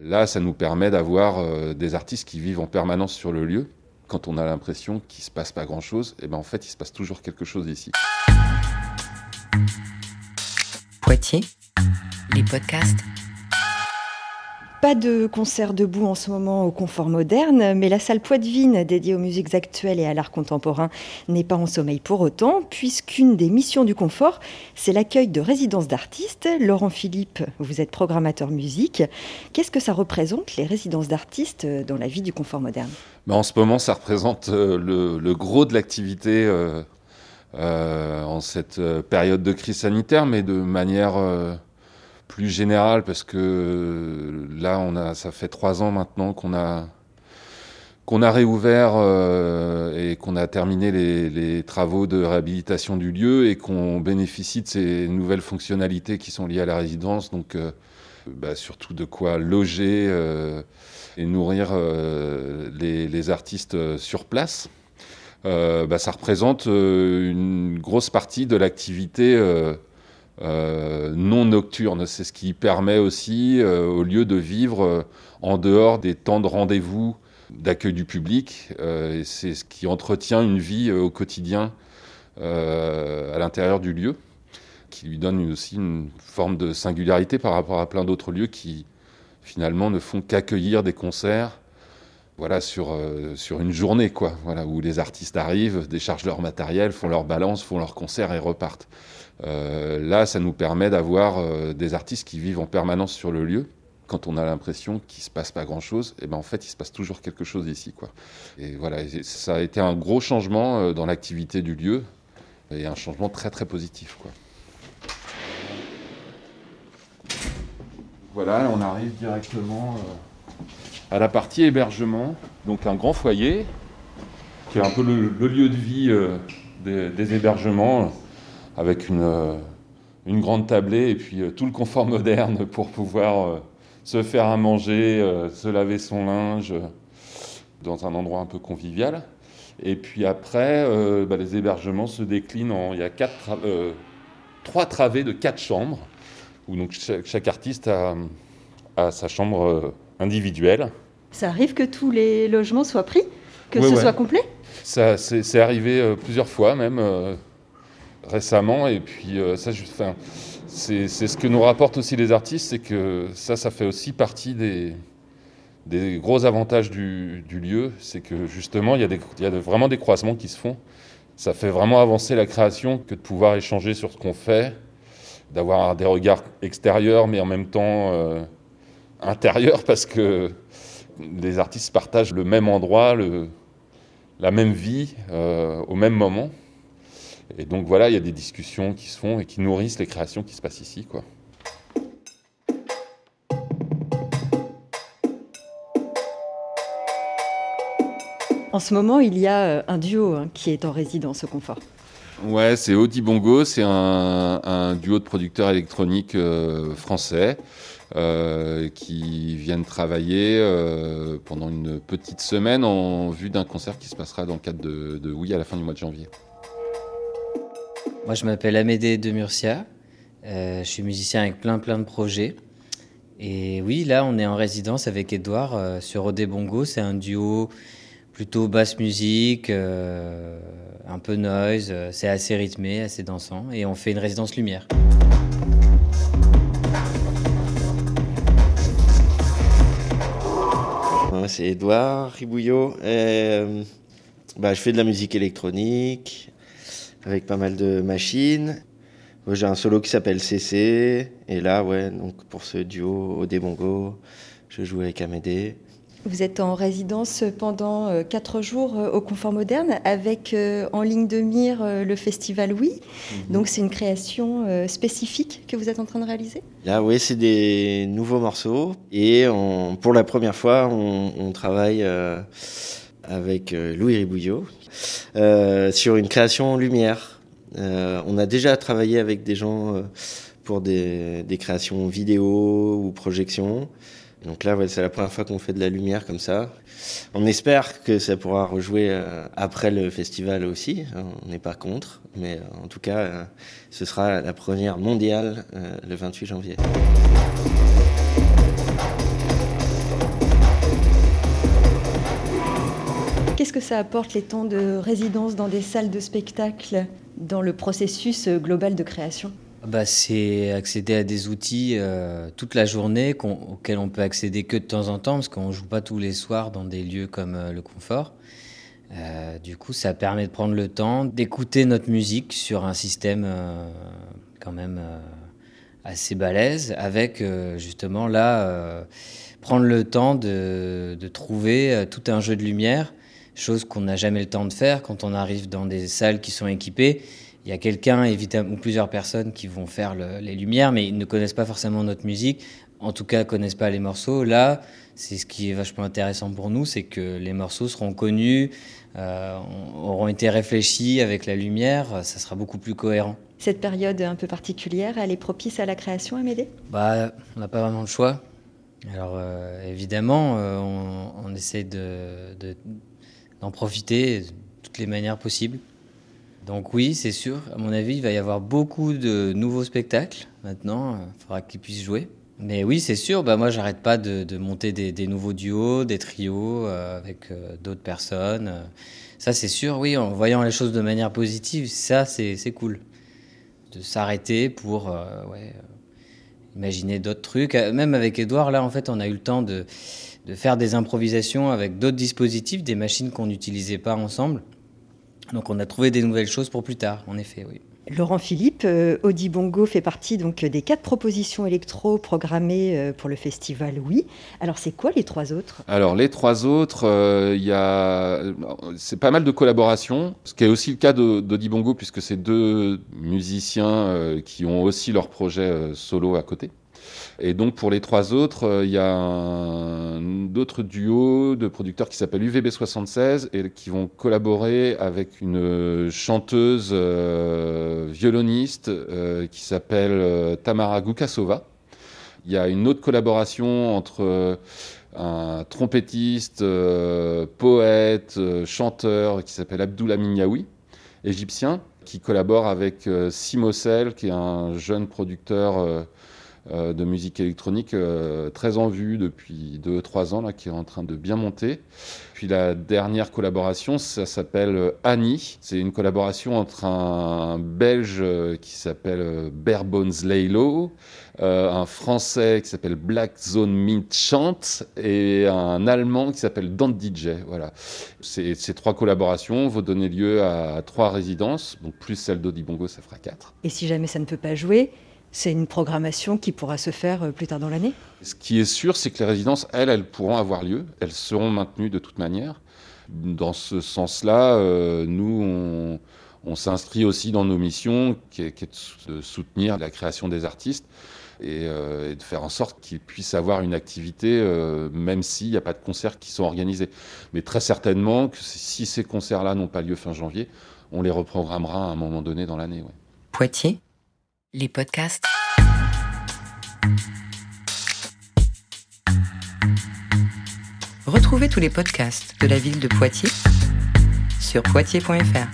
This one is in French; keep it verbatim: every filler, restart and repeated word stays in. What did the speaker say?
Là, ça nous permet d'avoir euh, des artistes qui vivent en permanence sur le lieu. Quand on a l'impression qu'il ne se passe pas grand-chose, et ben en fait, il se passe toujours quelque chose ici. Poitiers, les podcasts. Pas de concert debout en ce moment au Confort Moderne, mais la salle Poitvine, dédiée aux musiques actuelles et à l'art contemporain, n'est pas en sommeil pour autant, puisqu'une des missions du Confort, c'est l'accueil de résidences d'artistes. Laurent Philippe, vous êtes programmateur musique. Qu'est-ce que ça représente, les résidences d'artistes, dans la vie du Confort Moderne ? Ben en ce moment, ça représente le, le gros de l'activité euh, euh, en cette période de crise sanitaire, mais de manière... Euh, plus général, parce que là, on a, ça fait trois ans maintenant qu'on a, qu'on a réouvert euh, et qu'on a terminé les, les travaux de réhabilitation du lieu et qu'on bénéficie de ces nouvelles fonctionnalités qui sont liées à la résidence. Donc, euh, bah, surtout de quoi loger euh, et nourrir euh, les, les artistes sur place. Euh, bah, ça représente euh, une grosse partie de l'activité euh, Euh, non nocturne. C'est ce qui permet aussi euh, au lieu de vivre euh, en dehors des temps de rendez-vous d'accueil du public euh, et c'est ce qui entretient une vie euh, au quotidien euh, à l'intérieur du lieu, qui lui donne aussi une forme de singularité par rapport à plein d'autres lieux qui finalement ne font qu'accueillir des concerts voilà, sur, euh, sur une journée quoi, voilà, où les artistes arrivent, déchargent leur matériel, font leur balance, font leur concert et repartent. Euh, là, ça nous permet d'avoir euh, des artistes qui vivent en permanence sur le lieu. Quand on a l'impression qu'il ne se passe pas grand-chose, et ben en fait, il se passe toujours quelque chose ici, quoi. Et voilà, et ça a été un gros changement euh, dans l'activité du lieu, et un changement très très positif, quoi. Voilà, on arrive directement euh, à la partie hébergement. Donc un grand foyer, qui est un peu le, le lieu de vie euh, des, des hébergements, avec une, euh, une grande tablée et puis euh, tout le confort moderne pour pouvoir euh, se faire à manger, euh, se laver son linge euh, dans un endroit un peu convivial. Et puis après, euh, bah, les hébergements se déclinent en... Il y a quatre tra- euh, trois travées de quatre chambres, où donc chaque, chaque artiste a, a sa chambre euh, individuelle. Ça arrive que tous les logements soient pris, que ouais, ce ouais. soit complet ? Ça, c'est, c'est arrivé euh, plusieurs fois même... Euh, récemment et puis euh, ça je, enfin, c'est, c'est ce que nous rapportent aussi les artistes, c'est que ça ça fait aussi partie des, des gros avantages du, du lieu, c'est que justement il y a, des, il y a de, vraiment des croisements qui se font, ça fait vraiment avancer la création que de pouvoir échanger sur ce qu'on fait, d'avoir des regards extérieurs mais en même temps euh, intérieurs parce que les artistes partagent le même endroit, le, la même vie euh, au même moment. Et donc voilà, il y a des discussions qui se font et qui nourrissent les créations qui se passent ici, quoi. En ce moment, il y a un duo hein, qui est en résidence au Confort. Ouais, c'est Oddi Bongo, c'est un, un duo de producteurs électroniques euh, français euh, qui viennent travailler euh, pendant une petite semaine en vue d'un concert qui se passera dans le cadre de, de Oui à la fin du mois de janvier. Moi, je m'appelle Amédée de Murcia, euh, je suis musicien avec plein plein de projets. Et oui, là, on est en résidence avec Édouard euh, sur Oddi Bongo. C'est un duo plutôt basse musique, euh, un peu noise, euh, c'est assez rythmé, assez dansant. Et on fait une résidence lumière. Moi, c'est Édouard Ribouillot. Euh, bah, je fais de la musique électronique, avec pas mal de machines. J'ai un solo qui s'appelle C C. Et là, ouais, donc pour ce duo Oddi Bongo, je joue avec Amédée. Vous êtes en résidence pendant quatre jours au Confort Moderne, avec euh, en ligne de mire le festival Oui. Mm-hmm. Donc c'est une création euh, spécifique que vous êtes en train de réaliser ? Là, oui, c'est des nouveaux morceaux. Et on, pour la première fois, on, on travaille... Euh, avec euh, Louis Ribouillot, euh, sur une création lumière. Euh, on a déjà travaillé avec des gens euh, pour des, des créations vidéo ou projections. Donc là, ouais, c'est la première fois qu'on fait de la lumière comme ça. On espère que ça pourra rejouer euh, après le festival aussi. On n'est pas contre, mais euh, en tout cas, euh, ce sera la première mondiale euh, le vingt-huit janvier. ça apporte les temps de résidence dans des salles de spectacle dans le processus global de création? Bah, c'est accéder à des outils euh, toute la journée qu'on, auxquels on peut accéder que de temps en temps parce qu'on ne joue pas tous les soirs dans des lieux comme euh, le Confort. Euh, du coup, ça permet de prendre le temps d'écouter notre musique sur un système euh, quand même euh, assez balèze avec euh, justement là euh, prendre le temps de, de trouver euh, tout un jeu de lumière, chose qu'on n'a jamais le temps de faire quand on arrive dans des salles qui sont équipées. Il y a quelqu'un évidemment, ou plusieurs personnes qui vont faire le, les lumières, mais ils ne connaissent pas forcément notre musique, en tout cas connaissent pas les morceaux. Là, c'est ce qui est vachement intéressant pour nous, c'est que les morceaux seront connus, euh, auront été réfléchis avec la lumière, ça sera beaucoup plus cohérent. Cette période un peu particulière, elle est propice à la création, Amédée ? Bah, on n'a pas vraiment le choix. Alors euh, évidemment, euh, on, on essaie de, de, d'en profiter de toutes les manières possibles. Donc oui, c'est sûr, à mon avis, il va y avoir beaucoup de nouveaux spectacles maintenant, il faudra qu'ils puissent jouer. Mais oui, c'est sûr, bah moi j'arrête pas de, de monter des, des nouveaux duos, des trios euh, avec euh, d'autres personnes. Ça c'est sûr, oui, en voyant les choses de manière positive, ça c'est, c'est cool. De s'arrêter pour euh, ouais, euh, imaginer d'autres trucs. Même avec Édouard, là en fait, on a eu le temps de, de faire des improvisations avec d'autres dispositifs, des machines qu'on n'utilisait pas ensemble. Donc on a trouvé des nouvelles choses pour plus tard, en effet, oui. Laurent Philippe, euh, Oddi Bongo fait partie donc des quatre propositions électro programmées euh, pour le festival Oui. Alors c'est quoi les trois autres ? Alors les trois autres, euh, y a... c'est pas mal de collaborations, ce qui est aussi le cas de, d'Oddi Bongo puisque c'est deux musiciens euh, qui ont aussi leur projet euh, solo à côté. Et donc pour les trois autres, il euh, y a un, d'autres duos de producteurs qui s'appellent U V B soixante-seize et qui vont collaborer avec une chanteuse euh, violoniste euh, qui s'appelle euh, Tamara Gukasova. Il y a une autre collaboration entre euh, un trompettiste, euh, poète, euh, chanteur qui s'appelle Abdoul Amin Yaoui, égyptien, qui collabore avec euh, Simo Sel, qui est un jeune producteur euh, Euh, de musique électronique euh, très en vue depuis deux trois ans, là, qui est en train de bien monter. Puis la dernière collaboration, ça s'appelle Annie. C'est une collaboration entre un Belge euh, qui s'appelle Bare Bones Laylow, euh, un Français qui s'appelle Black Zone Mint Chant et un Allemand qui s'appelle Dan D J. Voilà. Ces, ces trois collaborations vont donner lieu à trois résidences, donc plus celle d'Oddi Bongo, ça fera quatre. Et si jamais ça ne peut pas jouer, c'est une programmation qui pourra se faire plus tard dans l'année ? Ce qui est sûr, c'est que les résidences, elles, elles pourront avoir lieu. Elles seront maintenues de toute manière. Dans ce sens-là, euh, nous, on, on s'inscrit aussi dans nos missions, qui est, qui est de soutenir la création des artistes et, euh, et de faire en sorte qu'ils puissent avoir une activité, euh, même s'il n'y a pas de concerts qui sont organisés. Mais très certainement, que si ces concerts-là n'ont pas lieu fin janvier, on les reprogrammera à un moment donné dans l'année. Ouais. Poitiers ? Les podcasts. Retrouvez tous les podcasts de la ville de Poitiers sur poitiers point fr.